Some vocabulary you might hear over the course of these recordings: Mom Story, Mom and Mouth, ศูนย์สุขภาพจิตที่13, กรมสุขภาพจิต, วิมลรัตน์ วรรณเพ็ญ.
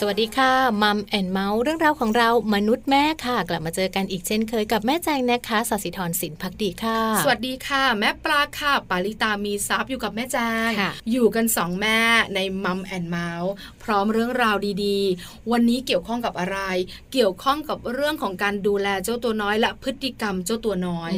สวัสดีค่ะ Mom and Mouth เรื่องราวของเรามนุษย์แม่ค่ะกลับมาเจอกันอีกเช่นเคยกับแม่แจงนะคะศศิธรสินภักดีค่ะสวัสดีค่ะแม่ปลาค่ะปาริตามีทรัพย์อยู่กับแม่แจงอยู่กัน2แม่ใน Mom and Mouth พร้อมเรื่องราวดีๆวันนี้เกี่ยวข้องกับอะไรเกี่ยวข้องกับเรื่องของการดูแลเจ้าตัวน้อยและพฤติกรรมเจ้าตัวน้อย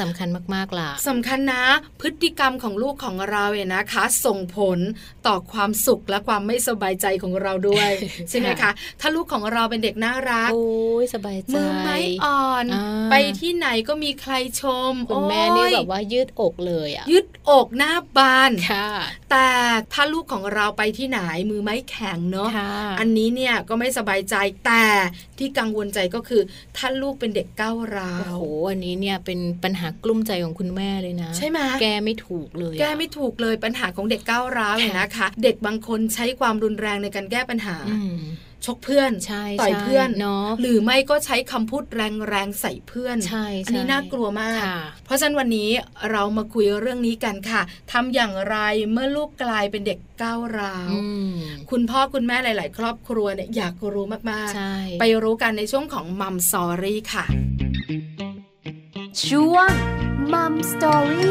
สำคัญมากๆล่ะสำคัญนะพฤติกรรมของลูกของเราเนี่ยนะคะส่งผลต่อความสุขและความไม่สบายใจของเราด้วย ใช่ไหมคะถ้าลูกของเราเป็นเด็กน่ารักโอ้ยสบายใจมือไม้อ่อนไปที่ไหนก็มีใครชมคุณแม่นี่แบบว่ายืดอกเลยอะยืดอกหน้าบานแต่ถ้าลูกของเราไปที่ไหนมือไม้แข็งเนาะอันนี้เนี่ยก็ไม่สบายใจแต่ที่กังวลใจก็คือถ้าลูกเป็นเด็กก้าวร้าวโอ้โหอันนี้เนี่ยเป็นปัญหากลุ้มใจของคุณแม่เลยนะใช่ไหมแกไม่ถูกเลยแกไม่ถูกเลยปัญหาของเด็กก้าวร้าวเนี่ยนะคะเด็กบางคนใช้ความรุนแรงในการแก้ปัญหาชกเพื่อนต่อยเพื่อนเนาะหรือไม่ก็ใช้คำพูดแรงๆใส่เพื่อนอันนี้น่ากลัวมากเพราะฉะนั้นวันนี้เรามาคุยเรื่องนี้กันค่ะทำอย่างไรเมื่อลูกกลายเป็นเด็กก้าวร้าวคุณพ่อคุณแม่หลายๆครอบครัวเนี่ยอยากรู้มากๆไปรู้กันในช่วงของ Mom Story ค่ะช่วง Mom Story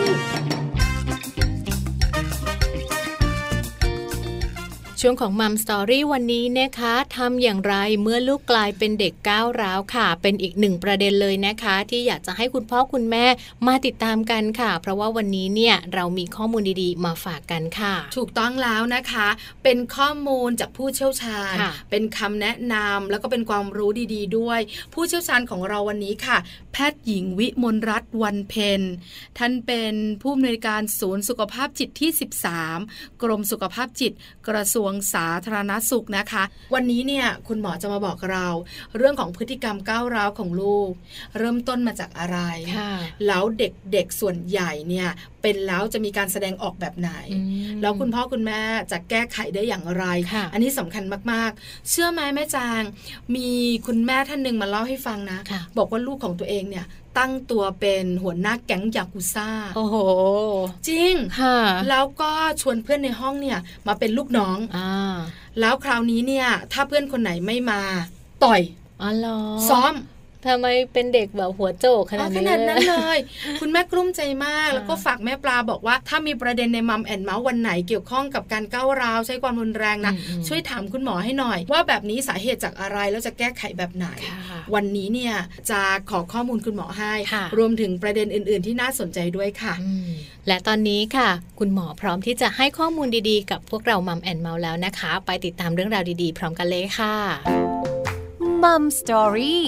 ช่วงของ Mom Story วันนี้นะคะทำอย่างไรเมื่อลูกกลายเป็นเด็กก้าวร้าวค่ะเป็นอีกหนึ่งประเด็นเลยนะคะที่อยากจะให้คุณพ่อคุณแม่มาติดตามกันค่ะเพราะว่าวันนี้เนี่ยเรามีข้อมูลดีๆมาฝากกันค่ะถูกต้องแล้วนะคะเป็นข้อมูลจากผู้เชี่ยวชาญเป็นคำแนะนำแล้วก็เป็นความรู้ดีๆด้วยผู้เชี่ยวชาญของเราวันนี้ค่ะแพทย์หญิงวิมลรัตน์ วรรณเพ็ญท่านเป็นผู้อำนวยการศูนย์สุขภาพจิตที่13กรมสุขภาพจิตกระทรวงสาธารณสุขนะคะวันนี้เนี่ยคุณหมอจะมาบอกเราเรื่องของพฤติกรรมก้าวร้าวของลูกเริ่มต้นมาจากอะไรแล้วเด็กๆส่วนใหญ่เนี่ยเป็นแล้วจะมีการแสดงออกแบบไหนแล้วคุณพ่อคุณแม่จะแก้ไขได้อย่างไรอันนี้สำคัญมากๆเชื่อไหมแม่จางมีคุณแม่ท่านหนึ่งมาเล่าให้ฟังนะบอกว่าลูกของตัวเองเนี่ยตั้งตัวเป็นหัวหน้าแก๊งยากุซ่าโอ้โหจริงแล้วก็ชวนเพื่อนในห้องเนี่ยมาเป็นลูกน้องแล้วคราวนี้เนี่ยถ้าเพื่อนคนไหนไม่มาต่อยซ้อมทำไมเป็นเด็กแบบหัวโจกขนาดนี้เลยคุณแม่กลุ้มใจมากแล้วก็ฝากแม่ปลาบอกว่าถ้ามีประเด็นในมัมแอนด์เมาส์วันไหนเกี่ยวข้องกับการก้าวร้าวใช้ความรุนแรงนะช่วยถามคุณหมอให้หน่อยว่าแบบนี้สาเหตุจากอะไรแล้วจะแก้ไขแบบไหนวันนี้เนี่ยจะขอข้อมูลคุณหมอให้รวมถึงประเด็นอื่นๆที่น่าสนใจด้วยค่ะและตอนนี้ค่ะคุณหมอพร้อมที่จะให้ข้อมูลดีๆกับพวกเรามัมแอนด์เมาส์แล้วนะคะไปติดตามเรื่องราวดีๆพร้อมกันเลยค่ะมัมสตอรี่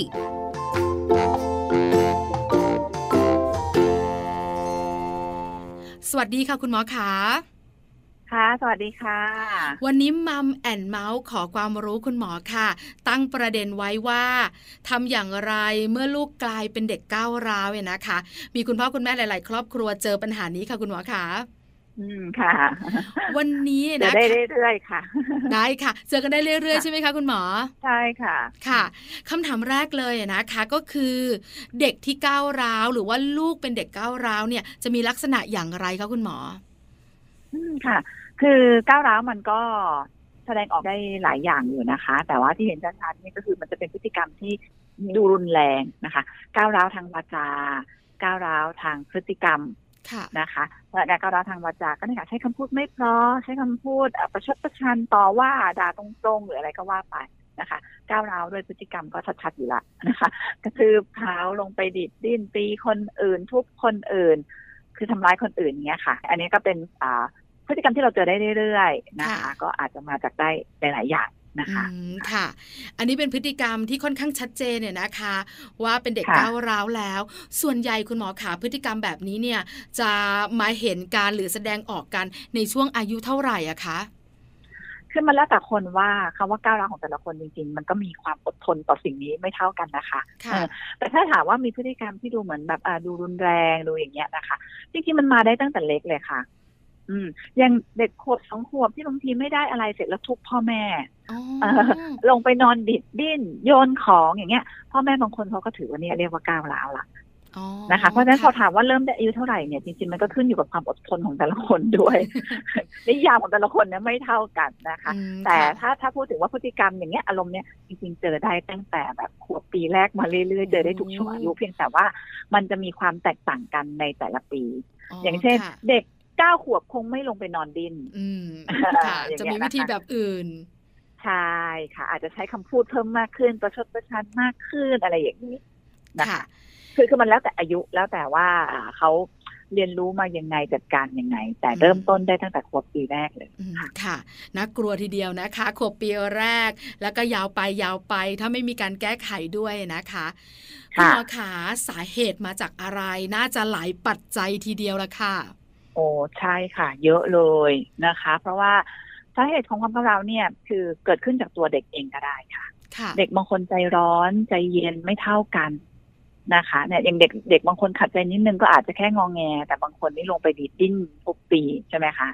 สวัสดีค่ะคุณหมอขาค่ะสวัสดีค่ะวันนี้มัมแอนด์เมาส์ขอความรู้คุณหมอค่ะตั้งประเด็นไว้ว่าทำอย่างไรเมื่อลูกกลายเป็นเด็กก้าวร้าวเนี่ยนะคะมีคุณพ่อคุณแม่หลายๆครอบครัวเจอปัญหานี้ค่ะคุณหมอขาค่ะวันนี้นะได้เรื่อยๆค่ะได้ค่ะเจอกันได้เรื่อยๆใช่ไหมคะคุณหมอใช่ค่ะค่ะคำถามแรกเลยนะคะก็คือเด็กที่ก้าวร้าวหรือว่าลูกเป็นเด็กก้าวร้าวเนี่ยจะมีลักษณะอย่างไรคะคุณหมอค่ะคือก้าวร้าวมันก็แสดงออกได้หลายอย่างอยู่นะคะแต่ว่าที่เห็นชัดๆนี่ก็คือมันจะเป็นพฤติกรรมที่ดูรุนแรงนะคะก้าวร้าวทางวาจาก้าวร้าวทางพฤติกรรมนะคะและการด่าทางวาจาก็เนี่ยใช้คำพูดไม่เพราะใช้คำพูดประชดประชันต่อว่าด่าตรงๆหรืออะไรก็ว่าไปนะคะก้าวร้าวด้วยพฤติกรรมก็ชัดๆอยู่ละนะคะกระทืบเท้าลงไปดิดดิ้นตีคนอื่นทุบคนอื่นคือทำร้ายคนอื่นเงี้ยค่ะอันนี้ก็เป็นพฤติกรรมที่เราเจอได้เรื่อยๆนะคะก็อาจจะมาจากได้หลายอย่างนะคะค่ะอันนี้เป็นพฤติกรรมที่ค่อนข้างชัดเจนเนี่ยนะคะว่าเป็นเด็กก้าวร้าวแล้วส่วนใหญ่คุณหมอขาพฤติกรรมแบบนี้เนี่ยจะมาเห็นการหรือแสดงออกกันในช่วงอายุเท่าไหร่อะคะคือมันแล้วแต่คนว่าคำว่าก้าวร้าวของแต่ละคนจริงๆมันก็มีความอดทนต่อสิ่งนี้ไม่เท่ากันนะคะแต่ถ้าถามว่ามีพฤติกรรมที่ดูเหมือนแบบดูรุนแรงดูอย่างเงี้ยนะคะจริงๆมันมาได้ตั้งแต่เล็กเลยค่ะอย่างเด็กขวบสองขวบที่บางทีไม่ได้อะไรเสร็จแล้วทุกพ่อแม่ลงไปนอนดิดดิ้นโยนของอย่างเงี้ยพ่อแม่บางคนเขาก็ถือว่าเนี่ยเรียกว่าก้าวร้าวละ นะคะเพราะฉะนั้นพอถามว่าเริ่มได้อายุเท่าไหร่เนี่ยจริงๆมันก็ขึ้นอยู่กับความอดทนของแต่ละคนด้วยนิยามของแต่ละคนเนี่ยไม่เท่ากันนะคะแต่ถ้าพูดถึงว่าพฤติกรรมอย่างเงี้ยอารมณ์เนี่ยจริงๆเจอได้ตั้งแต่แบบขวบปีแรกมาเรื่อยๆเจอได้ทุกช่วงอายุเพียงแต่ว่ามันจะมีความแตกต่างกันในแต่ละปีอย่างเช่นเด็ก9ขวบคงไม่ลงไปนอนดินจะมีวิธีแบบอื่นใช่ค่ะอาจจะใช้คำพูดเพิ่มมากขึ้นประชดประชันมากขึ้นอะไรอย่างนี้นะคะคือมันแล้วแต่อายุแล้วแต่ว่าเขาเรียนรู้มายังไงจัดการยังไงแต่เริ่มต้นได้ตั้งแต่ขวบปีแรกเลยค่ะน่ากลัวทีเดียวนะคะขวบปีแรกแล้วก็ยาวไปถ้าไม่มีการแก้ไขด้วยนะคะคุณหมอขาสาเหตุมาจากอะไรน่าจะหลายปัจจัยทีเดียวละค่ะโอ้ใช่ค่ะเยอะเลยนะคะเพราะว่าสาเหตุของความก้าวร้าวเนี่ยคือเกิดขึ้นจากตัวเด็กเองก็ได้ค่ะเด็กบางคนใจร้อนใจเย็นไม่เท่ากันนะคะเนี่ยอย่างเด็กบางคนขัดใจนิดนึงก็อาจจะแค่งอแงแต่บางคนนี่ลงไปดิ้นทุบตีใช่ไหมคะ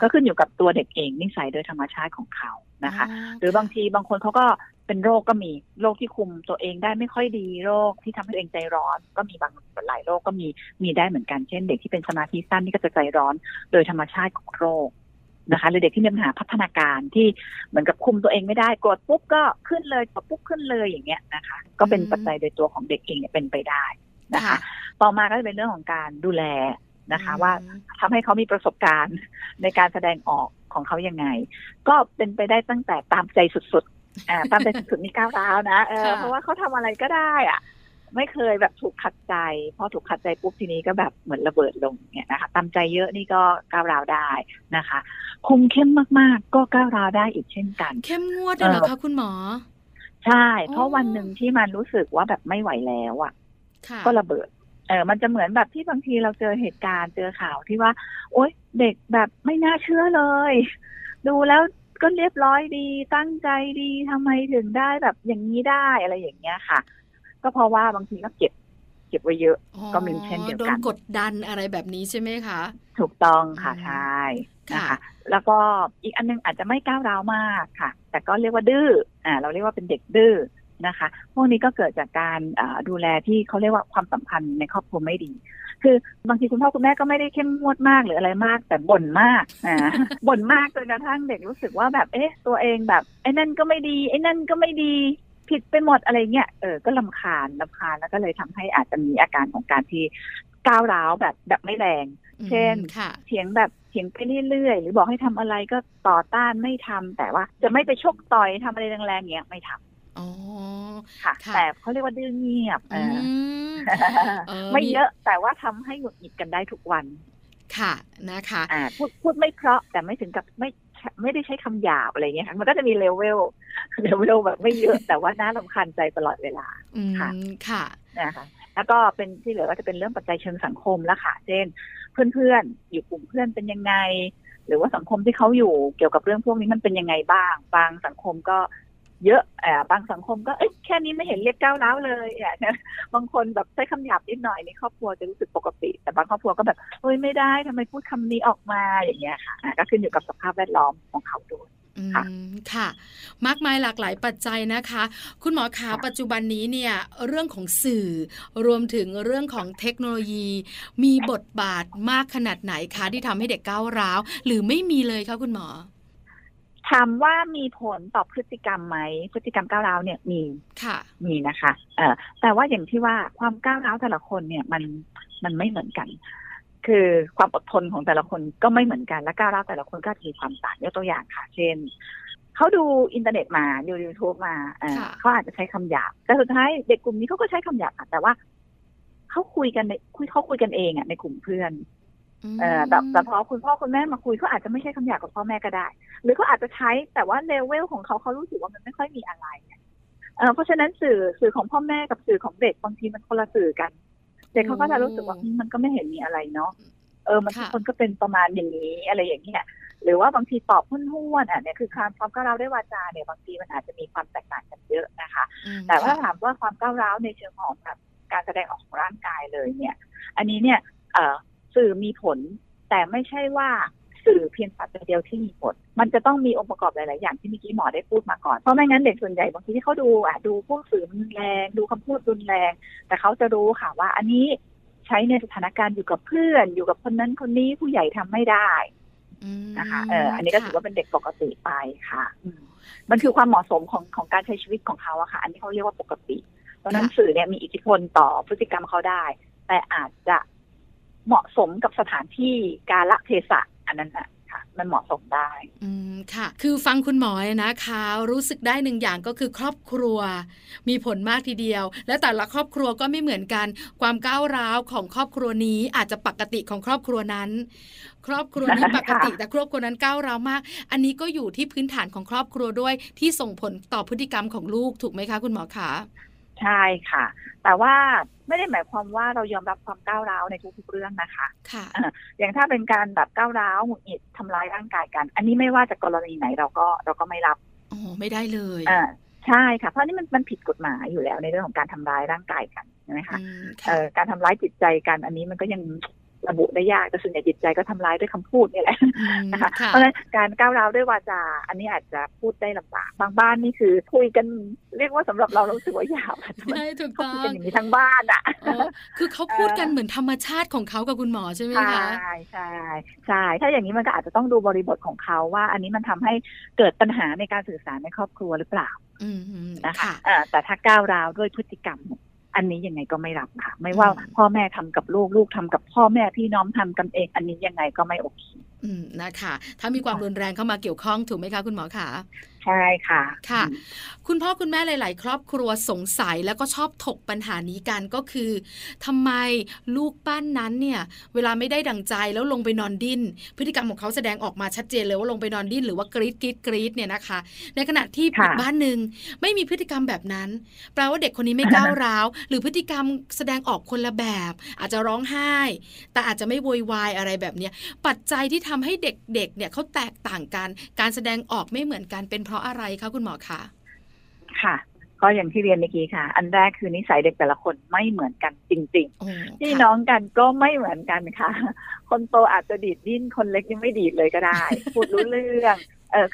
ก็ขึ้นอยู่กับตัวเด็กเองนิสัยโดยธรรมชาติของเขานะคะหรือบางทีบางคนเขาก็เป็นโรคก็มีโรคที่คุมตัวเองได้ไม่ค่อยดีโรคที่ทำให้ตัวเองใจร้อนก็มีบางหลายโรคก็มีได้เหมือนกันเช่นเด็กที่เป็นสมาธิสั้นนี่ก็จะใจร้อนโดยธรรมชาติของโรคนะคะหรือเด็กที่มีปัญหาพัฒนาการที่เหมือนกับคุมตัวเองไม่ได้กดปุ๊บก็ขึ้นเลยกดปุ๊บขึ้นเลยอย่างเงี้ยนะคะก็เป็นปัจจัยโดยตัวของเด็กเองเนี่ยเป็นไปได้นะคะต่อมาก็จะเป็นเรื่องของการดูแลนะคะว่าทำให้เขามีประสบการณ์ในการแสดงออกของเขายังไงก็เป็นไปได้ตั้งแต่ตามใจสุดๆตามใจสุดๆนี่ก้าวร้าวนะเพราะว่าเขาทำอะไรก็ได้อะไม่เคยแบบถูกขัดใจพอถูกขัดใจปุ๊บทีนี้ก็แบบเหมือนระเบิดลงเนี่ยนะคะตามใจเยอะนี่ก็ก้าวร้าวได้นะคะคุมเข้มมากๆก็ก้าวร้าวได้อีกเช่นกันเข้มงวดเลยเหรอคะคุณหมอใช่เพราะวันหนึ่งที่มันรู้สึกว่าแบบไม่ไหวแล้วอ่ะก็ระเบิดมันจะเหมือนแบบที่บางทีเราเจอเหตุการณ์เจอข่าวที่ว่าโอ๊ยเด็กแบบไม่น่าเชื่อเลยดูแล้วก็เรียบร้อยดีตั้งใจดีทำไมถึงได้แบบอย่างนี้ได้อะไรอย่างเงี้ยค่ะก็เพราะว่าบางทีก็เก็บไว้เยอะก็มีเช่นเดียวกันโดนกดดันอะไรแบบนี้ใช่ไหมคะถูกต้องค่ะใช่นะคะแล้วก็อีกอันนึงอาจจะไม่ก้าวร้าวมากค่ะแต่ก็เรียกว่าดื้อเราเรียกว่าเป็นเด็กดื้อนะคะพวกนี้ก็เกิดจากการดูแลที่เขาเรียกว่าความสัมพันธ์ในครอบครัวไม่ดีคือบางทีคุณพ่อคุณแม่ก็ไม่ได้เข้มงวดมากหรืออะไรมากแต่บ่นมากบ่นมากจนกระทั่งเด็กรู้สึกว่าแบบเอ๊ะตัวเองแบบไอ้นั่นก็ไม่ดีไอ้นั่นก็ไม่ดีผิดไปหมดอะไรเงี้ยก็รำคาญแล้วก็เลยทำให้อาจจะมีอาการของการที่ก้าวร้าวแบบไม่แรงเช่นเถียงแบบเถียงไปเรื่อยๆหรือบอกให้ทำอะไรก็ต่อต้านไม่ทำแต่ว่าจะไม่ไปชกต่อยทำอะไรแรงๆเงี้ยไม่ทำอ๋อค่ะแต่เขาเรียกว่าดื้อเงียบไม่เยอะแต่ว่าทำให้หงุดหงิดกันได้ทุกวันค่ะนะคะพูดไม่เพราะแต่ไม่ถึงกับไม่ได้ใช้คำหยาบอะไรเงี้ยมันก็จะมีเลเวลแบบไม่เยอะแต่ว่าน่ารำคาญใจตลอดเวลาค่ะค่ะนะคะแล้วก็เป็นที่เหลือก็จะเป็นเรื่องปัจจัยเชิงสังคมละค่ะเช่นเพื่อนๆอยู่กลุ่มเพื่อนเป็นยังไงหรือว่าสังคมที่เขาอยู่เกี่ยวกับเรื่องพวกนี้มันเป็นยังไงบ้างบางสังคมก็เยอะบางสังคมก็เอ๊ะแค่นี้ไม่เห็นเรียกก้าวร้าวเลยบางคนแบบใช้คำหยาบนิดหน่อยในครอบครัวจะรู้สึกปกติแต่บางครอบครัวก็แบบเฮ้ยไม่ได้ทำไมพูดคำนี้ออกมาอย่างเงี้ยค่ะก็ขึ้นอยู่กับสภาพแวดล้อมของเขาด้วยค่ะมากมายหลากหลายปัจจัยนะคะคุณหมอคะปัจจุบันนี้เนี่ยเรื่องของสื่อรวมถึงเรื่องของเทคโนโลยีมีบทบาทมากขนาดไหนคะที่ทำให้เด็กก้าวร้าวหรือไม่มีเลยคะคุณหมอถามว่ามีผลต่อพฤติกรรมไหมพฤติกรรมก้าวร้าวเนี่ยมีนะคะแต่ว่าอย่างที่ว่าความก้าวร้าวแต่ละคนเนี่ยมันไม่เหมือนกันคือความอดทนของแต่ละคนก็ไม่เหมือนกันและก้าวร้าวแต่ละคนก็มีความต่างยกตัวอย่างค่ะเช่นเขาดูอินเทอร์เน็ตมาดู YouTube มาเขาอาจจะใช้คำหยาบแต่สุดท้ายเด็กกลุ่มนี้เขาก็ใช้คำหยาบแต่ว่าเขาคุยกันเองในกลุ่มเพื่อนแต่พอคุณพ่อคุณแม่มาคุยเขาอาจจะไม่ใช่คำหยาบกับพ่อแม่ก็ได้หรือเขาอาจจะใช้แต่ว่าเลเวลของเขารู้สึกว่ามันไม่ค่อยมีอะไรเพราะฉะนั้นสื่อของพ่อแม่กับสื่อของเด็กบางทีมันคนละสื่อกันเด็กเขาก็จะรู้สึกว่ามันก็ไม่เห็นมีอะไรเนาะมันทุกคนก็เป็นประมาณอย่างนี้อะไรอย่างเงี้ยหรือว่าบางทีตอบห้วนๆเนี่ยคือความก้าวร้าวด้วยวาจาเนี่ยบางทีมันอาจจะมีความแตกต่างกันเยอะนะคะแต่ว่าถามว่าความก้าวร้าวในเชิงของการแสดงออกของร่างกายเลยเนี่ยอันนี้เนี่ยสื่อมีผลแต่ไม่ใช่ว่าสื่อเพียงปัจจัยเดียวที่มีผลมันจะต้องมีองค์ประกอบหลายๆอย่างที่เมื่อกี้หมอได้พูดมาก่อนเพราะไม่งั้นเด็กส่วนใหญ่บางทีที่เขาดูพวกสื่อรุนแรงดูคำพูดรุนแรงแต่เขาจะรู้ค่ะว่าอันนี้ ใช้ในสถานการณ์อยู่กับเพื่อนอยู่กับคนนั้นคนนี้ผู้ใหญ่ทำไม่ได้นะคะอันนี้ก็ถือว่าเป็นเด็กปกติไปค่ะมันคือความเหมาะสมของการใช้ชีวิตของเขาอะค่ะอันนี้เขาเรียกว่าปกติเพราะนั้นสื่อเนี่ยมีอิทธิพลต่อพฤติกรรมเขาได้แต่อาจจะเหมาะสมกับสถานที่กาลเทศะอันนั้นอะค่ะมันเหมาะสมได้ค่ะคือฟังคุณหมอนะคะรู้สึกได้หนึ่งอย่างก็คือครอบครัวมีผลมากทีเดียวและแต่ละครอบครัวก็ไม่เหมือนกันความก้าวร้าวของครอบครัวนี้อาจจะปกติของครอบครัวนั้นครอบครัวนี้ปกติแต่ครอบครัวนั้นก้าวร้าวมากอันนี้ก็อยู่ที่พื้นฐานของครอบครัวด้วยที่ส่งผลต่อพฤติกรรมของลูกถูกไหมคะคุณหมอคะใช่ค่ะแต่ว่าไม่ได้หมายความว่าเรายอมรับความก้าวร้าวในทุกๆเรื่องนะคะค่ะอย่างถ้าเป็นการแบบก้าวร้าวหงุดหงิดทำร้ายร่างกายกันอันนี้ไม่ว่าจะกรณีไหนเราก็ไม่รับอ๋อไม่ได้เลยใช่ค่ะเพราะนี่มันผิดกฎหมายอยู่แล้วในเรื่องของการทำร้ายร่างกายกันใช่ไหมคะการทำร้ายจิตใจกันอันนี้มันก็ยังระบุได้ยากแต่ส่วนใหญ่จิตใจก็ทำร้ายด้วยคำพูดนี่แหละนะคะเพราะฉะนั้นการก้าวร้าวด้วยวาจาอันนี้อาจจะพูดได้ลำบากบางบ้านนี่คือคุยกันเรียกว่าสำหรับเรารู้สึกว่ายาวใช่ถูกต้องเขาคุยกันอย่างนี้ทั้งบ้านอ่ะคือเขาพูดกันเหมือนธรรมชาติของเขากับคุณหมอใช่ไหมคะใช่ถ้าอย่างนี้มันก็อาจจะต้องดูบริบทของเขาว่าอันนี้มันทำให้เกิดปัญหาในการสื่อสารในครอบครัวหรือเปล่านะคะแต่ถ้าก้าวร้าวด้วยพฤติกรรมอันนี้ยังไงก็ไม่รับค่ะไม่ว่าพ่อแม่ทำกับลูกลูกทำกับพ่อแม่พี่น้องทำกันเองอันนี้ยังไงก็ไม่โอเคนะคะถ้ามีความรุนแรงเข้ามาเกี่ยวข้องถูกไหมคะคุณหมอคะใช่ค่ะค่ะคุณพ่อคุณแม่หลายๆครอบครัวสงสัยแล้วก็ชอบถกปัญหานี้กันก็คือทำไมลูกบ้านนั้นเนี่ยเวลาไม่ได้ดั่งใจแล้วลงไปนอนดิ้นพฤติกรรมของเขาแสดงออกมาชัดเจนเลยว่าลงไปนอนดิ้นหรือว่ากรี๊ดกรี๊ดกรี๊ดเนี่ยนะคะในขณะที่อีกบ้านนึงไม่มีพฤติกรรมแบบนั้นแปลว่าเด็กคนนี้ไม่ก้าวร้าวหรือพฤติกรรมแสดงออกคนละแบบอาจจะร้องไห้แต่อาจจะไม่โวยวายอะไรแบบเนี้ยปัจจัยที่ทำให้เด็กๆเนี่ยเขาแตกต่างกันการแสดงออกไม่เหมือนกันเป็นเพราะอะไรคะคุณหมอคะค่ะก็อย่างที่เรียนเมื่อกี้ค่ะอันแรกคือนิสัยเด็กแต่ละคนไม่เหมือนกันจริงๆพี่น้องกันก็ไม่เหมือนกันค่ะคนโตอาจจะดีดดิ้นคนเล็กยังไม่ดีดเลยก็ได้พูดรู้เรื่อง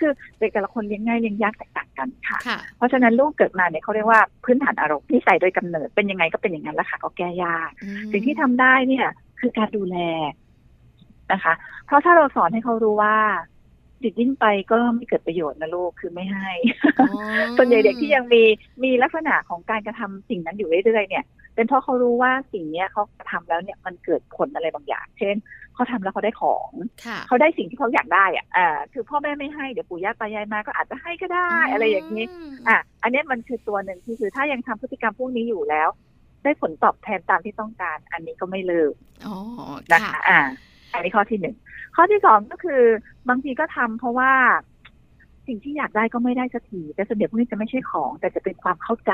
คือเด็กแต่ละคนเลี้ยงง่ายเลี้ยงยากแตกต่างกันค่ะเพราะฉะนั้นลูกเกิดมาเนี่ยเขาเรียกว่าพื้นฐานอารมณ์นิสัยโดยกำเนิดเป็นยังไงก็เป็นอย่างนั้นแหละค่ะก็แก้ยากสิ่งที่ทำได้เนี่ยคือการดูแลนะคะเพราะถ้าเราสอนให้เขารู้ว่าดิดดิ้นไปก็ไม่เกิดประโยชน์นะลูกคือไม่ให้ส่วนใหญ่เด็กที่ยังมีลักษณะของการกระทำสิ่งนั้นอยู่เรื่อยๆเนี่ยเป็นเพราะเขารู้ว่าสิ่งนี้เขาทำแล้วเนี่ยมันเกิดผลอะไรบางอย่างเช่นเขาทำแล้วเขาได้ของเขาได้สิ่งที่เขาอยากได้อ่ะคือพ่อแม่ไม่ให้เดี๋ยวปู่ย่าตายายมาก็อาจจะให้ก็ได้อะไรอย่างนี้อันนี้มันคือตัวหนึ่งที่คือถ้ายังทำพฤติกรรมพวกนี้อยู่แล้วได้ผลตอบแทนตามที่ต้องการอันนี้ก็ไม่เลิกนะคะอันนี้ข้อที่หนึ่งข้อที่สองก็คือบางทีก็ทำเพราะว่าสิ่งที่อยากได้ก็ไม่ได้สักทีแต่ส่วนใหญ่พวกนี้จะไม่ใช่ของแต่จะเป็นความเข้าใจ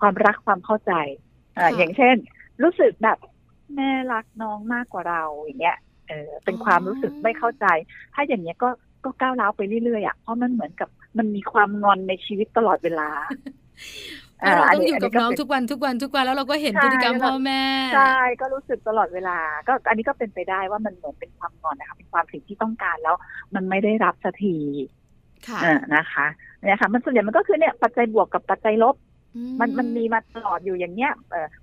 ความรักความเข้าใจอย่างเช่นรู้สึกแบบแม่รักน้องมากกว่าเราอย่างเงี้ยเป็นความรู้สึกไม่เข้าใจถ้าอย่างเงี้ยก็ก้าวร้าวไปเรื่อยๆอ่ะเพราะมันเหมือนกับมันมีความงอนในชีวิตตลอดเวลาเราต้องอยู่กับน้องทุกวันแล้วเราก็เห็นพฤติกรรมพ่อแม่ใช่ก็รู้สึกตลอดเวลาก็อันนี้ก็เป็นไปได้ว่ามันเหมือนเป็นความงอนนะคะเป็นความสิ่งที่ต้องการแล้วมันไม่ได้รับสักทีค่ะนะคะเนี่ยค่ะมันส่วนใหญ่มันก็คือเนี่ยปัจจัยบวกกับปัจจัยลบมันมีมาตลอดอยู่อย่างเงี้ย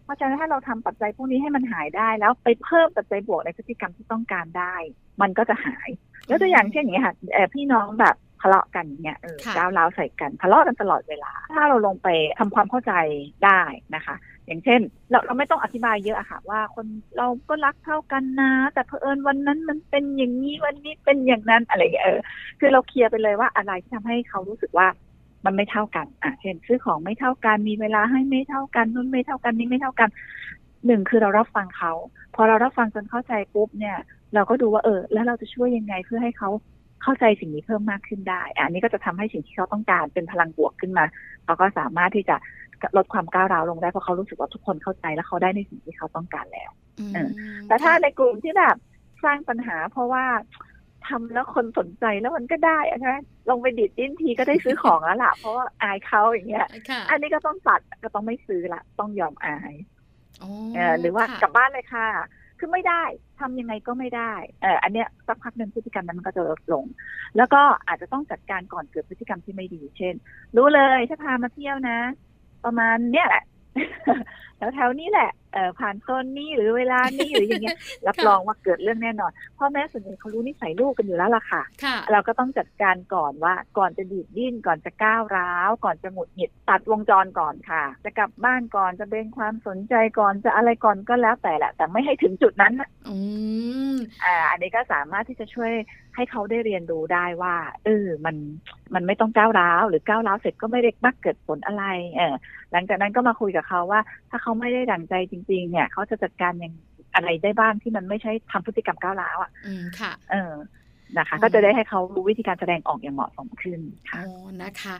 เพราะฉะนั้นถ้าเราทำปัจจัยพวกนี้ให้มันหายได้แล้วไปเพิ่มปัจจัยบวกในพฤติกรรมที่ต้องการได้มันก็จะหายแล้วตัวอย่างเช่นอย่างนี้ค่ะพี่น้องแบบทะเลาะกันเนี่ยก้าวร้าวใส่กันทะเลาะกันตลอดเวลาถ้าเราลงไปทำความเข้าใจได้นะคะอย่างเช่นเราไม่ต้องอธิบายเยอะอะค่ะว่าคนเราก็รักเท่ากันนะแต่เผอิญวันนั้นมันเป็นอย่างนี้วันนี้เป็นอย่างนั้นอะไรคือเราเคลียร์ไปเลยว่าอะไรที่ทำให้เขารู้สึกว่ามันไม่เท่ากันเช่นซื้อของไม่เท่ากันมีเวลาให้ไม่เท่ากันนู่นไม่เท่ากันนี่ไม่เท่ากันหนึ่งคือเรารับฟังเขาพอเรารับฟังจนเข้าใจปุ๊บเนี่ยเราก็ดูว่าแล้วเราจะช่วยยังไงเพื่อให้เขาเข้าใจสิ่งนี้เพิ่มมากขึ้นได้อันนี้ก็จะทำให้สิ่งที่เขาต้องการเป็นพลังบวกขึ้นมาเขาก็สามารถที่จะลดความก้าวร้าวลงได้เพราะเขารู้สึกว่าทุกคนเข้าใจและเขาได้ในสิ่งที่เขาต้องการแล้วแต่ถ้าในกลุ่มที่แบบสร้างปัญหาเพราะว่าทำแล้วคนสนใจแล้วมันก็ได้ใช่ไหมลงไปดิดดิ้นทีก็ได้ซื้อของแล้วล่ะเพราะว่าอายเขาอย่างเงี้ยอันนี้ก็ต้องตัดก็ต้องไม่ซื้อละต้องยอมอายหรือว่ากลับบ้านเลยค่ะคือไม่ได้ทำยังไงก็ไม่ได้อันเนี้ยสักพักนึงพฤติกรรมนั้นมันก็จะลดลงแล้วก็อาจจะต้องจัดการก่อนเกิดพฤติกรรมที่ไม่ดีเช่นรู้เลยถ้าพามาเที่ยวนะประมาณเนี้ยแหละ แถวๆนี้แหละผ่านโซนนี้หรือเวลานี้หรืออย่างเงี้ยรับรองว่าเกิดเรื่องแน่นอนพ่อแม่ส่วนใหญ่เขารู้นิสัยลูกกันอยู่แล้วล่ะค่ะเราก็ต้องจัดการก่อนว่าก่อนจะดีดดิ้นก่อนจะก้าวร้าวก่อนจะหงุดหงิดตัดวงจรก่อนค่ะจะกลับบ้านก่อนจะเบนความสนใจก่อนจะอะไรก่อนก็แล้วแต่แหละแต่ไม่ให้ถึงจุดนั้นนะอันนี้ก็สามารถที่จะช่วยให้เขาได้เรียนรู้ได้ว่ามันไม่ต้องก้าวร้าวหรือก้าวร้าวเสร็จก็ไม่ได้มักเกิดผลอะไรหลังจากนั้นก็มาคุยกับเขาว่าถ้าเขาไม่ได้ดั่งใจจริงๆเนี่ยเขาจะจัดการอย่างอะไรได้บ้างที่มันไม่ใช่ทำพฤติกรรมก้าวร้าวอ่ะค่ะนะคะก็จะได้ให้เขารู้วิธีการแสดงออกอย่างเหมาะสมขึ้นค่ะอ๋อนะคะ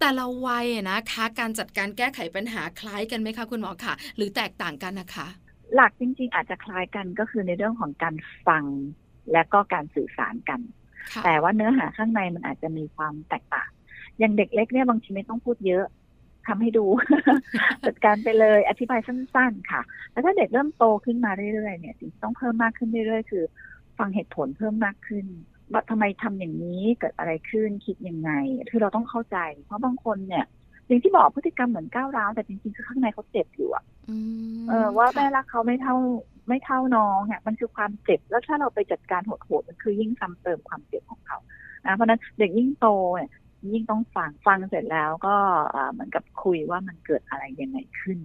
แต่ละวัยนะคะการจัดการแก้ไขปัญหาคล้ายกันไหมคะคุณหมอคะหรือแตกต่างกันนะคะหลักจริงๆอาจจะคล้ายกันก็คือในเรื่องของการฟังและก็การสื่อสารกันแต่ว่าเนื้อหาข้างในมันอาจจะมีความแตกต่างอย่างเด็กเล็กเนี่ยบางทีไม่ต้องพูดเยอะทำให้ดูจัดการไปเลยอธิบายสั้นๆค่ะแล้วถ้าเด็กเริ่มโตขึ้นมาเรื่อยๆเนี่ยสิ่งต้องเพิ่มมากขึ้นเรื่อยๆคือฟังเหตุผลเพิ่มมากขึ้นว่าทำไมทำอย่างนี้เกิดอะไรขึ้นคิดยังไงคือเราต้องเข้าใจเพราะบางคนเนี่ยสิ่งที่บอกพฤติกรรมเหมือนก้าวร้าวแต่จริงๆคือข้างในเขาเจ็บอยู่อะว่าแม่รักเขาไม่เท่าน้องเนี่ยมันคือความเจ็บแล้วถ้าเราไปจัดการโหดๆมันคือยิ่งซ้ำเติมความเจ็บของเขาเพราะนั้นเด็กยิ่งโตเนี่ยยิ่งต้องฟังเสร็จแล้วก็เหมือนกับคุยว่ามันเกิดอะไรยังไงขึ้น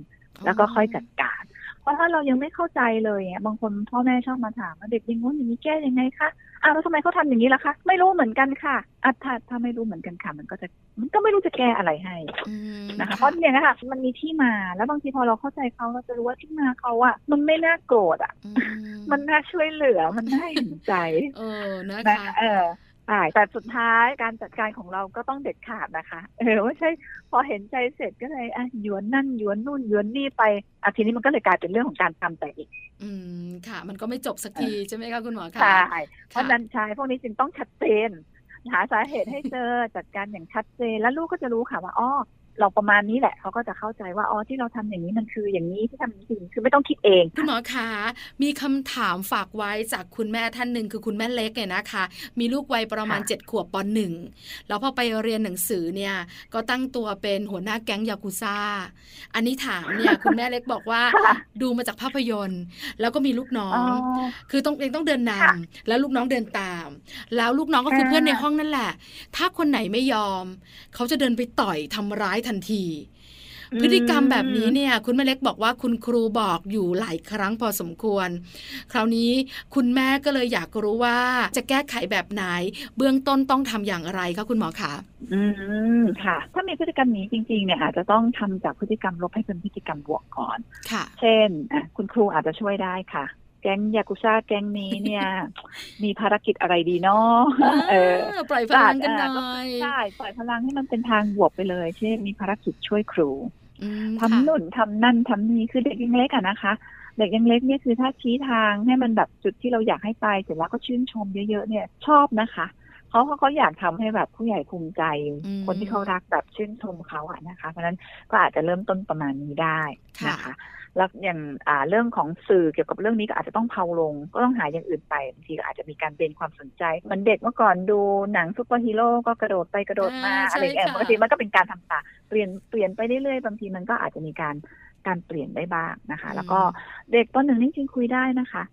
แล้วก็ค่อยจัดการเพราะถ้าเรายังไม่เข้าใจเลยเนี่ยบางคนพ่อแม่ชอบมาถามว่าเด็กยังงู้นอย่างนี้แก้ยังไงคะแล้วทำไมเขาทำอย่างนี้ล่ะคะไม่รู้เหมือนกันค่ะถ้าไม่รู้เหมือนกันค่ะมันก็ไม่รู้จะแก้อะไรให้นะคะเพราะเนี่ยนะคะมันมีที่มาแล้วบางทีพอเราเข้าใจเขาเราจะรู้ว่าที่มาเขาอ่ะมันไม่น่าโกรธอ่ะมันน่าช่วยเหลือมันน่าเห็นใจนะคะแต่สุดท้ายการจัดการของเราก็ต้องเด็ดขาดนะคะไม่ใช่พอเห็นใจเสร็จก็เลยหยวนนั่นหยวนนู่นหยวนนี่ไปทีนี้มันก็เลยกลายเป็นเรื่องของการทำแต่อีกค่ะมันก็ไม่จบสักทีใช่ไหมคะคุณหมอคะใช่เพราะนั้นชายพวกนี้จึงต้องชัดเจนหาสาเหตุให้เจอจัดการอย่างชัดเจนแล้วลูกก็จะรู้ค่ะว่าเราประมาณนี้แหละเขาก็จะเข้าใจว่าที่เราทำอย่างนี้มันคืออย่างนี้ที่ทำอย่างนี้คือไม่ต้องคิดเองคุณหมอคะมีคำถามฝากไว้จากคุณแม่ท่านหนึ่งคือคุณแม่เล็กเนี่ยนะคะมีลูกวัยประมาณ7 ขวบป.1 แล้วพอไปเรียนหนังสือเนี่ยก็ตั้งตัวเป็นหัวหน้าแก๊งยากุซ่าอันนี้ถามเนี่ย คุณแม่เล็กบอกว่า ดูมาจากภาพยนตร์แล้วก็มีลูกน้อง คือต้องเดินนำแล้วลูกน้องเดินตามแล้วลูกน้องก็คือ เพื่อนในห้องนั่นแหละถ้าคนไหนไม่ยอมเขาจะเดินไปต่อยทำร้ายทันทีพฤติกรรมแบบนี้เนี่ยคุณแม่เล็กบอกว่าคุณครูบอกอยู่หลายครั้งพอสมควรคราวนี้คุณแม่ก็เลยอยากรู้ว่าจะแก้ไขแบบไหนเบื้องต้นต้องทำอย่างไรคะคุณหมอคะค่ะถ้ามีพฤติกรรมนี้จริงๆเนี่ยอาจจะต้องทำจากพฤติกรรมลบให้เป็นพฤติกรรมบวกก่อนค่ะเช่นคุณครูอาจจะช่วยได้ค่ะแก๊งยากุซ่าแก๊งนี้เนี่ยมีภารกิจอะไรดีเนาะปล่อยพลังกันหน่อยใช่ปล่อยพลังให้มันเป็นทางบวกไปเลยเช่นมีภารกิจช่วยครูทำนู่นทำนั่นทำนี่คือเด็กยังเล็กอะนะคะเด็กยังเล็กเนี่ยคือถ้าชี้ทางให้มันแบบจุดที่เราอยากให้ไปเสร็จแล้วก็ชื่นชมเยอะๆเนี่ยชอบนะคะเขาอยากทำให้แบบผู้ใหญ่ภูมิใจคนที่เขารักแบบชื่นชมเขาอะนะคะเพราะนั้นก็อาจจะเริ่มต้นประมาณนี้ได้นะคะแล้วอย่างเรื่องของสื่อเกี่ยวกับเรื่องนี้ก็อาจจะต้องเผาลงก็ต้องหาอย่างอื่นไปบางทีก็อาจจะมีการเบนความสนใจเหมือนเด็กเมื่อก่อนดูหนังซูเปอร์ฮีโร่ก็กระโดดไปกระโดดมาอะไรอย่างเงี้ยบางทีมันก็เป็นการทำตาเปลี่ยนไปเรื่อยๆบางทีมันก็อาจจะมีการเปลี่ยนได้บ้างนะคะแล้วก็เด็กต้นหนึ่งจริงๆคุยได้นะคะ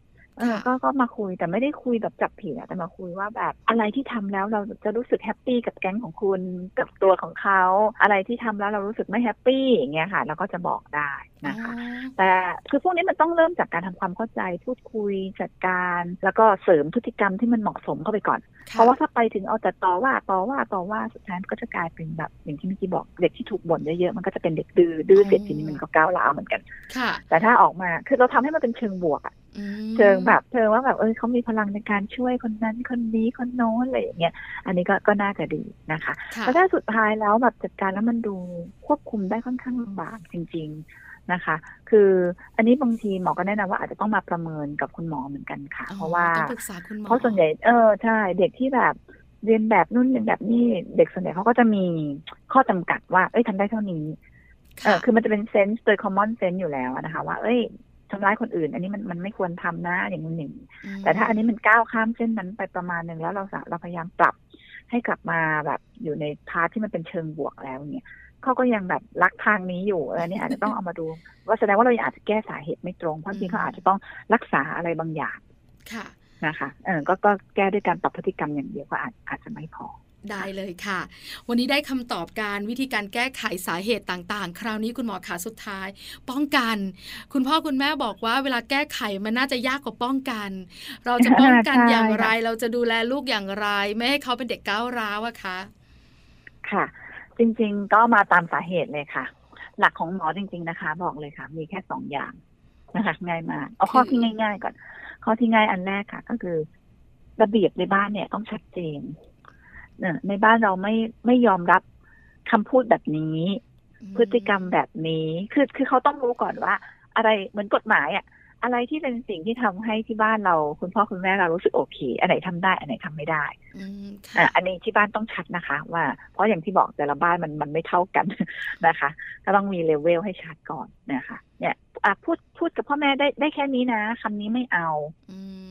ก็มาคุยแต่ไม่ได้คุยแบบจับผิดอะแต่มาคุยว่าแบบอะไรที่ทำแล้วเราจะรู้สึกแฮปปี้กับแก๊งของคุณกับตัวของเขาอะไรที่ทำแล้วเรารู้สึกไม่แฮปปี้อย่างเงี้ยค่ะเราก็จะบอกได้นะคะแต่คือพวกนี้มันต้องเริ่มจากการทำความเข้าใจพูดคุยจัดการแล้วก็เสริมพฤติกรรมที่มันเหมาะสมเข้าไปก่อนเพราะว่าถ้าไปถึงเอาแต่ต่อว่าสุดท้ายก็จะกลายเป็นแบบอย่างที่เมื่อกี้บอกเด็กที่ถูกบ่นเยอะๆมันก็จะเป็นเด็กดื้อเสร็จทีนี้มันก็ก้าวร้าวเหมือนกันแต่ถ้าออกมาคือเราทำให้มันเป็นเชิงบวกอะเชิงแบบเธอว่าแบบเขามีพลังในการช่วยคนนั้นคนนี้คนโน้นอะไรอย่างเงี้ยอันนี้ก็น่าจะดีนะคะแต่ถ้าสุดท้ายแล้วแบบจัดการแล้วมันดูควบคุมได้ค่อนข้างลำบากจริงๆนะคะคืออันนี้บางทีหมอก็แนะนำว่าอาจจะต้องมาประเมินกับคุณหมอเหมือนกันค่ะเพราะว่าเพราะส่วนใหญ่ใช่เด็กที่แบบเรียนแบบนู่นเรียนแบบนี่เด็กส่วนใหญ่เขาก็จะมีข้อจำกัดว่าทำได้เท่านี้คือมันจะเป็นเซนส์โดย common sense อยู่แล้วนะคะว่าทำร้ายคนอื่นอันนี้มันไม่ควรทำนะอย่างนี้แต่ถ้าอันนี้มันก้าวข้ามเส้นนั้นไปประมาณนึงแล้วเราพยายามปรับให้กลับมาแบบอยู่ในพาร์ทที่มันเป็นเชิงบวกแล้วเนี่ย เขาก็ยังแบบรักทางนี้อยู่เนี่ยอาจจะต้องเอามาดูว่าแสดงว่าเราอาจจะแก้สาเหตุไม่ตรงเพราะจริงเขาอาจจะต้องรักษาอะไรบางอย่างนะคะก็แก้ด้วยการปรับพฤติกรรมอย่างเดียวก็อาจจะไม่พอได้เลยค่ะวันนี้ได้คำตอบการวิธีการแก้ไขสาเหตุต่างๆคราวนี้คุณหมอขาสุดท้ายป้องกันคุณพ่อคุณแม่บอกว่าเวลาแก้ไขมันน่าจะยากกว่าป้องกันเราจะป้องกันอย่างไรเราจะดูแลลูกอย่างไรไม่ให้เขาเป็นเด็กก้าวร้าวอะคะค่ะจริงๆก็มาตามสาเหตุเลยค่ะหลักของหมอจริงๆนะคะบอกเลยค่ะมีแค่สองอย่างนะคะง่ายมากเอาข้อที่ง่ายๆก่อนข้อที่ง่ายอันแรกค่ะก็คือระเบียบในบ้านเนี่ยต้องชัดเจนในบ้านเราไม่ยอมรับคำพูดแบบนี้พฤติกรรมแบบนี้คือเขาต้องรู้ก่อนว่าอะไรเหมือนกฎหมายอ่ะอะไรที่เป็นสิ่งที่ทำให้ที่บ้านเราคุณพ่อคุณแม่เรารู้สึกโอเคอันไหนทำได้อันไหนทำไม่ได้อันนี้ที่บ้านต้องชัดนะคะว่าเพราะอย่างที่บอกแต่ละบ้านมันไม่เท่ากันนะคะก็ต้องมีเลเวลให้ชัดก่อนนะคะเนี่ยพูดกับพ่อแม่ได้แค่นี้นะคำนี้ไม่เอา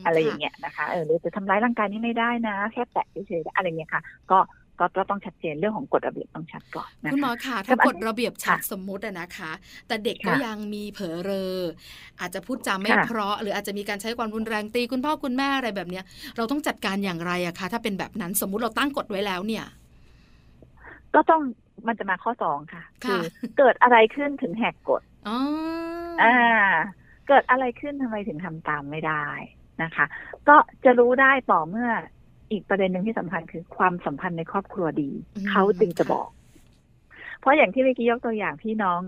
อะไรอย่างเงี้ยนะคะหรือจะทำร้ายร่างกายนี้ไม่ได้นะแค่แตะเฉยๆอะไรเงี้ยค่ะก็ต้องชัดเจนเรื่องของกฎระเบียบต้องชัดก่อนนะคะคุณหมอค่ะถ้ากฎระเบียบชัดสมมุตินะคะแต่เด็กก็ยังมีเผลอเรออาจจะพูดจาไม่เพราะหรืออาจจะมีการใช้ความรุนแรงตีคุณพ่อคุณแม่อะไรแบบเนี้ยเราต้องจัดการอย่างไรอะคะถ้าเป็นแบบนั้นสมมุติเราตั้งกฎไว้แล้วเนี่ยก็ต้องมันจะมาข้อ2ค่ะคือเกิดอะไรขึ้นถึงแหกกฎเกิดอะไรขึ้นทำไมถึงทำตามไม่ได้นะคะก็จะรู้ได้ต่อเมื่ออีกประเด็นหนึ่งที่สำคัญคือความสัมพันธ์ในครอบครัวดีเขาจึงจะบอกเพราะอย่างที่เมื่อกี้ยกตัวอย่างพี่น้อง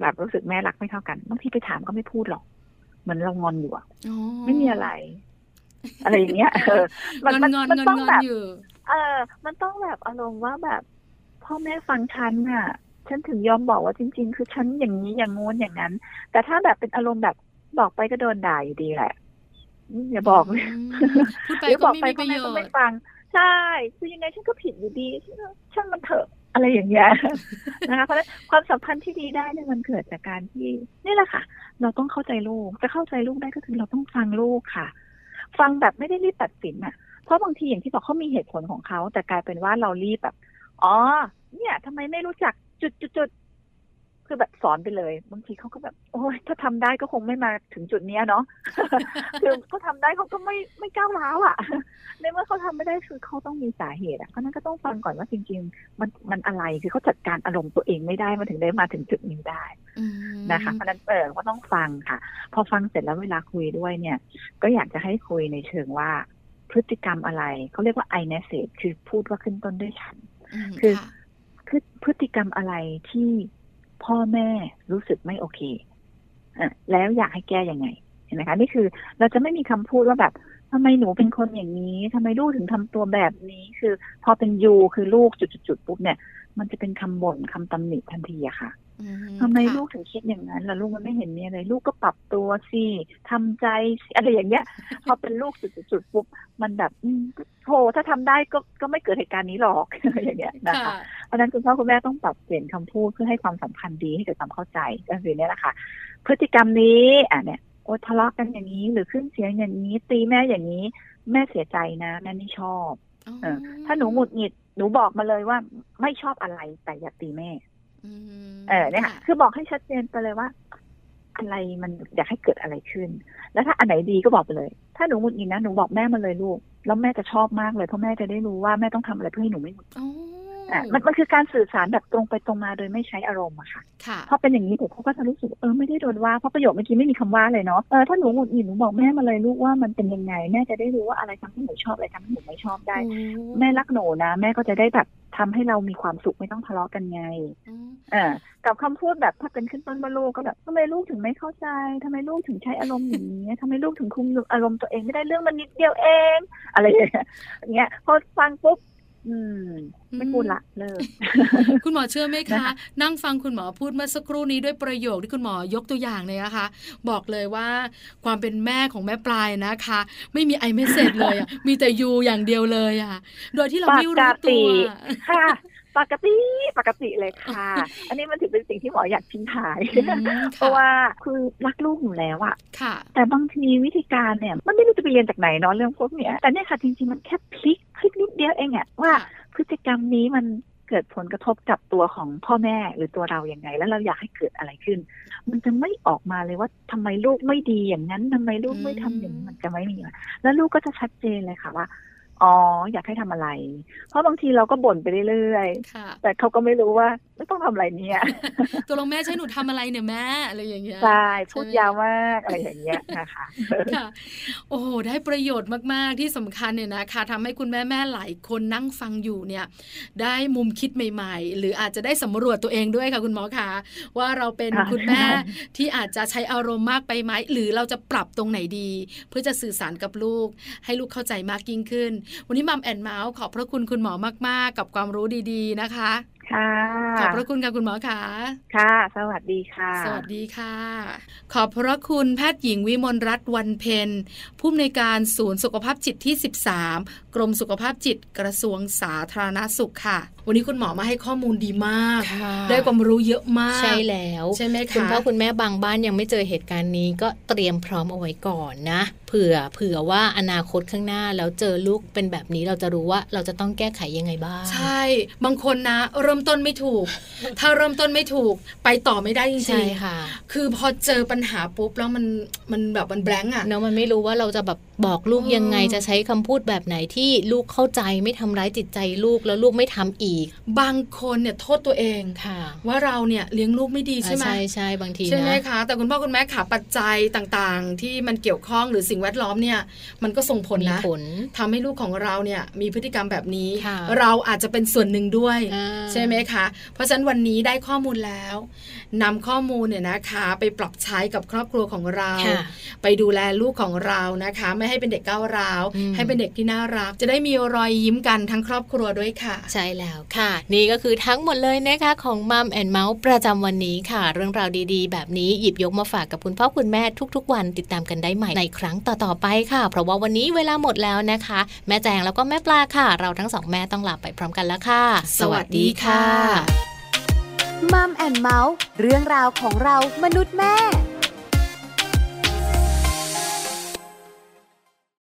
แบบรู้สึกแม่รักไม่เท่ากันบางทีไปถามก็ไม่พูดหรอกเหมือนเรางอนอยู่ไม่มีอะไรอะไรอย่างเงี้ยมันต้องแบบมันต้องแบบอารมณ์ว่าแบบพ่อแม่ฟังฉันน่ะฉันถึงยอมบอกว่าจริงๆคือฉันอย่างนี้อย่างงู้นอย่างนั้นแต่ถ้าแบบเป็นอารมณ์แบบบอกไปก็โดนด่าอยู่ดีแหละอย่าบอกเลยหรือบอกไปก็ไม่ฟังใช่คือยังไงฉันก็ผิดอยู่ดีช่างมันเถอะอะไรอย่างเงี้ยนะคะเพราะฉะนั้นความสัมพันธ์ที่ดีได้เนี่ยมันเกิดจากการที่นี่แหละค่ะเราต้องเข้าใจลูกจะเข้าใจลูกได้ก็คือเราต้องฟังลูกค่ะฟังแบบไม่ได้รีบตัดสินอ่ะเพราะบางทีอย่างที่บอกเขามีเหตุผลของเขาแต่กลายเป็นว่าเรารีบแบบอ๋อเนี่ยทำไมไม่รู้จักจุดคือแบบสอนไปเลยบางทีเขาก็แบบโอ้ยถ้าทำได้ก็คงไม่มาถึงจุดนี้เนาะคือเขาทำได้เขาก็ไม่ก้าวร้าวอ่ะในเมื่อเขาทำไม่ได้คือเขาต้องมีสาเหตุอ่ะเพราะนั้นก็ต้องฟังก่อนว่าจริงๆมันอะไรคือเขาจัดการอารมณ์ตัวเองไม่ได้มาถึงได้มาถึงจุดนี้ได้นะคะเพราะนั้นก็ต้องฟังค่ะพอฟังเสร็จแล้วเวลาคุยด้วยเนี่ยก็อยากจะให้คุยในเชิงว่าพฤติกรรมอะไรเขาเรียกว่า I message คือพูดว่าขึ้นต้นด้วยฉันคือพฤติกรรมอะไรที่พ่อแม่รู้สึกไม่โอเคแล้วอยากให้แก้ยังไงเห็นไหมคะนี่คือเราจะไม่มีคำพูดว่าแบบทำไมหนูเป็นคนอย่างนี้ทำไมลูกถึงทำตัวแบบนี้คือพอเป็นยูคือลูกจุดปุ๊บเนี่ยมันจะเป็นคำบ่นคำตำหนิทันทีอะค่ะทำไมลูกถึงคิดอย่างนั้นล่ะลูกมันไม่เห็นมีอะไรลูกก็ปรับตัวสิทำใจอะไรอย่างเงี้ยพอเป็นลูกจุดๆปุ๊บมันแบบโธ่ถ้าทำได้ก็ไม่เกิดเหตุการณ์นี้หรอกอะไรอย่างเงี้ยนะคะเพราะนั้นคุณพ่อคุณแม่ต้องปรับเปลี่ยนคำพูดเพื่อให้ความสัมพันธ์ดีให้เกิดความเข้าใจก็คือเนี่ยแหละค่ะพฤติกรรมนี้เนี่ยโอ้ทะเลาะกันอย่างนี้หรือขึ้นเสียงอย่างนี้ตีแม่อย่างนี้แม่เสียใจนะแม่ไม่ชอบถ้าหนูหงุดหงิดหนูบอกมาเลยว่าไม่ชอบอะไรแต่อย่าตีแม่เนี่ยค่ะคือบอกให้ชัดเจนไปเลยว่าอะไรมันอยากให้เกิดอะไรขึ้นแล้วถ้าอันไหนดีก็บอกไปเลยถ้าหนูหงุดหงิดนะหนูบอกแม่มาเลยลูกแล้วแม่จะชอบมากเลยเพราะแม่จะได้รู้ว่าแม่ต้องทำอะไรเพื่อให้หนูไม่หงุดหงิดมันคือการสื่อสารแบบตรงไปตรงมาโดยไม่ใช้อารมณ์อะค่ะเพราะเป็นอย่างนี้เด็กเขาก็จะรู้สึกไม่ได้โดนว่าเพราะประโยคเมื่อกี้ไม่มีคำว่าเลยเนาะถ้าหนูหงุดหงิดหนูบอกแม่มาเลยลูกว่ามันเป็นยังไงแม่จะได้รู้ว่าอะไรทำให้หนูชอบอะไรทำให้หนูไม่ชอบได้แม่รักหนูนะแม่ก็จะได้แบบทำให้เรามีความสุขไม่ต้องทะเลาะกันไงกับคำพูดแบบถ้าเป็นขึ้นต้นว่าลูกก็แบบทำไมลูกถึงไม่เข้าใจทำไมลูกถึงใช้อารมณ์อย่างนี้ทำไมลูกถึงคุมอารมณ์ตัวเองไม่ได้เรื่องมันนิดเดียวเองอะไรอย่างเงี้ยพอฟังปุ๊บไม่พูดละเลิกคุณหมอเชื่อไหมคะนั่งฟังคุณหมอพูดเมื่อสักครู่นี้ด้วยประโยคที่คุณหมอยกตัวอย่างเลยนะคะบอกเลยว่าความเป็นแม่ของแม่ปลายนะคะไม่มีไอเมสเซจเลยอ่ะมีแต่ยูอย่างเดียวเลยอ่ะโดยที่เราไม่รู้ตัวค่ะปกติเลยค่ะอันนี้มันถือเป็นสิ่งที่หมออยากทิ้งท้ายเพราะว่าคือรักลูกอยู่แล้วอ่ะแต่บางทีวิธีการเนี่ยมันไม่รู้จะไปเรียนจากไหนเนาะเรื่องพวกเนี้ยแต่เนี่ยค่ะจริงๆมันแค่พลิกนิดเดียวเองอ่ะว่าพฤติกรรมนี้มัน เกิดผลกระทบกับตัวของพ่อแม่หรือตัวเราอย่างไรแล้วเราอยากให้เกิดอะไรขึ้นมันจะไม่ออกมาเลยว่าทำไมลูกไม่ดีอย่างนั้นทำไมลูกไม่ทำอย่างนี้มันจะไม่มีแล้วลูกก็จะชัดเจนเลยค่ะว่าอ๋ออยากให้ทำอะไรเพราะบางทีเราก็บ่นไปเรื่อยๆแต่เขาก็ไม่รู้ว่าต้องทำอะไรเนี่ยตัวลงแม่ใช่หนูทำอะไรเนี่ยแม่อะไรอย่างเงี้ยใช่พูดยาวมากอะไรอย่างเงี้ยนะคะค่ะโอ้โหได้ประโยชน์มากๆที่สำคัญเนี่ยนะคะทำให้คุณแม่หลายคนนั่งฟังอยู่เนี่ยได้มุมคิดใหม่ๆหรืออาจจะได้สำรวจตัวเองด้วยค่ะคุณหมอคะว่าเราเป็นคุณแม่ที่อาจจะใช้อารมณ์มากไปไหมหรือเราจะปรับตรงไหนดีเพื่อจะสื่อสารกับลูกให้ลูกเข้าใจมากยิ่งขึ้นวันนี้ Mom and Mouth ขอบพระคุณคุณหมอมากๆกับความรู้ดีๆนะคะค่ะขอบพระคุณค่ะคุณหมอค่ะค่ะสวัสดีค่ะสวัสดีค่ะขอบพระคุณแพทย์หญิงวิมลรัตน์วรรณเพ็ญผู้อำนวยการศูนย์สุขภาพจิตที่13กรมสุขภาพจิตกระทรวงสาธารณสุขค่ะวันนี้คุณหมอมาให้ข้อมูลดีมากได้ความรู้เยอะมากใช่แล้วใช่ไหมคะคุณพ่อคุณแม่บางบ้านยังไม่เจอเหตุการณ์นี้ก็เตรียมพร้อมเอาไว้ก่อนนะเผื่อว่าอนาคตข้างหน้าแล้วเจอลูกเป็นแบบนี้เราจะรู้ว่าเราจะต้องแก้ไขยังไงบ้างใช่บางคนนะเริ่มต้นไม่ถูก ถ้าเริ่มต้นไม่ถูกไปต่อไม่ได้จริงๆใช่ค่ะคือพอเจอปัญหาปุ๊บแล้วมันแบบมันแบงค์อะเนาะมันไม่รู้ว่าเราจะแบบบอกลูกยังไงจะใช้คำพูดแบบไหนที่ลูกเข้าใจไม่ทำร้ายจิตใจลูกแล้วลูกไม่ทำอีกบางคนเนี่ยโทษตัวเองค่ะว่าเราเนี่ยเลี้ยงลูกไม่ดีใช่ไหมใช่ๆบางทีนะใช่ไหมคะแต่คุณพ่อคุณแม่ขาปัจจัยต่างๆที่มันเกี่ยวข้องหรือสิ่งแวดล้อมเนี่ยมันก็ส่งผลนะทำให้ลูกของเราเนี่ยมีพฤติกรรมแบบนี้เราอาจจะเป็นส่วนหนึ่งด้วยใช่ไหมคะเพราะฉะนั้นวันนี้ได้ข้อมูลแล้วนำข้อมูลเนี่ยนะคะไปปรับใช้กับครอบครัวของเราไปดูแลลูกของเรานะคะไม่ให้เป็นเด็กก้าวร้าวให้เป็นเด็กที่น่ารักจะได้มีรอยยิ้มกันทั้งครอบครัวด้วยค่ะใช่แล้วค่ะนี่ก็คือทั้งหมดเลยนะคะของ Mom and Mouth ประจำวันนี้ค่ะเรื่องราวดีๆแบบนี้หยิบยกมาฝากกับคุณพ่อคุณแม่ทุกๆวันติดตามกันได้ใหม่ในครั้งต่อๆไปค่ะเพราะว่าวันนี้เวลาหมดแล้วนะคะแม่แจงแล้วก็แม่ปลาค่ะเราทั้งสองแม่ต้องลาไปพร้อมกันแล้วค่ะสวัสดีค่ะMom and Mouth เรื่องราวของเรามนุษย์แม่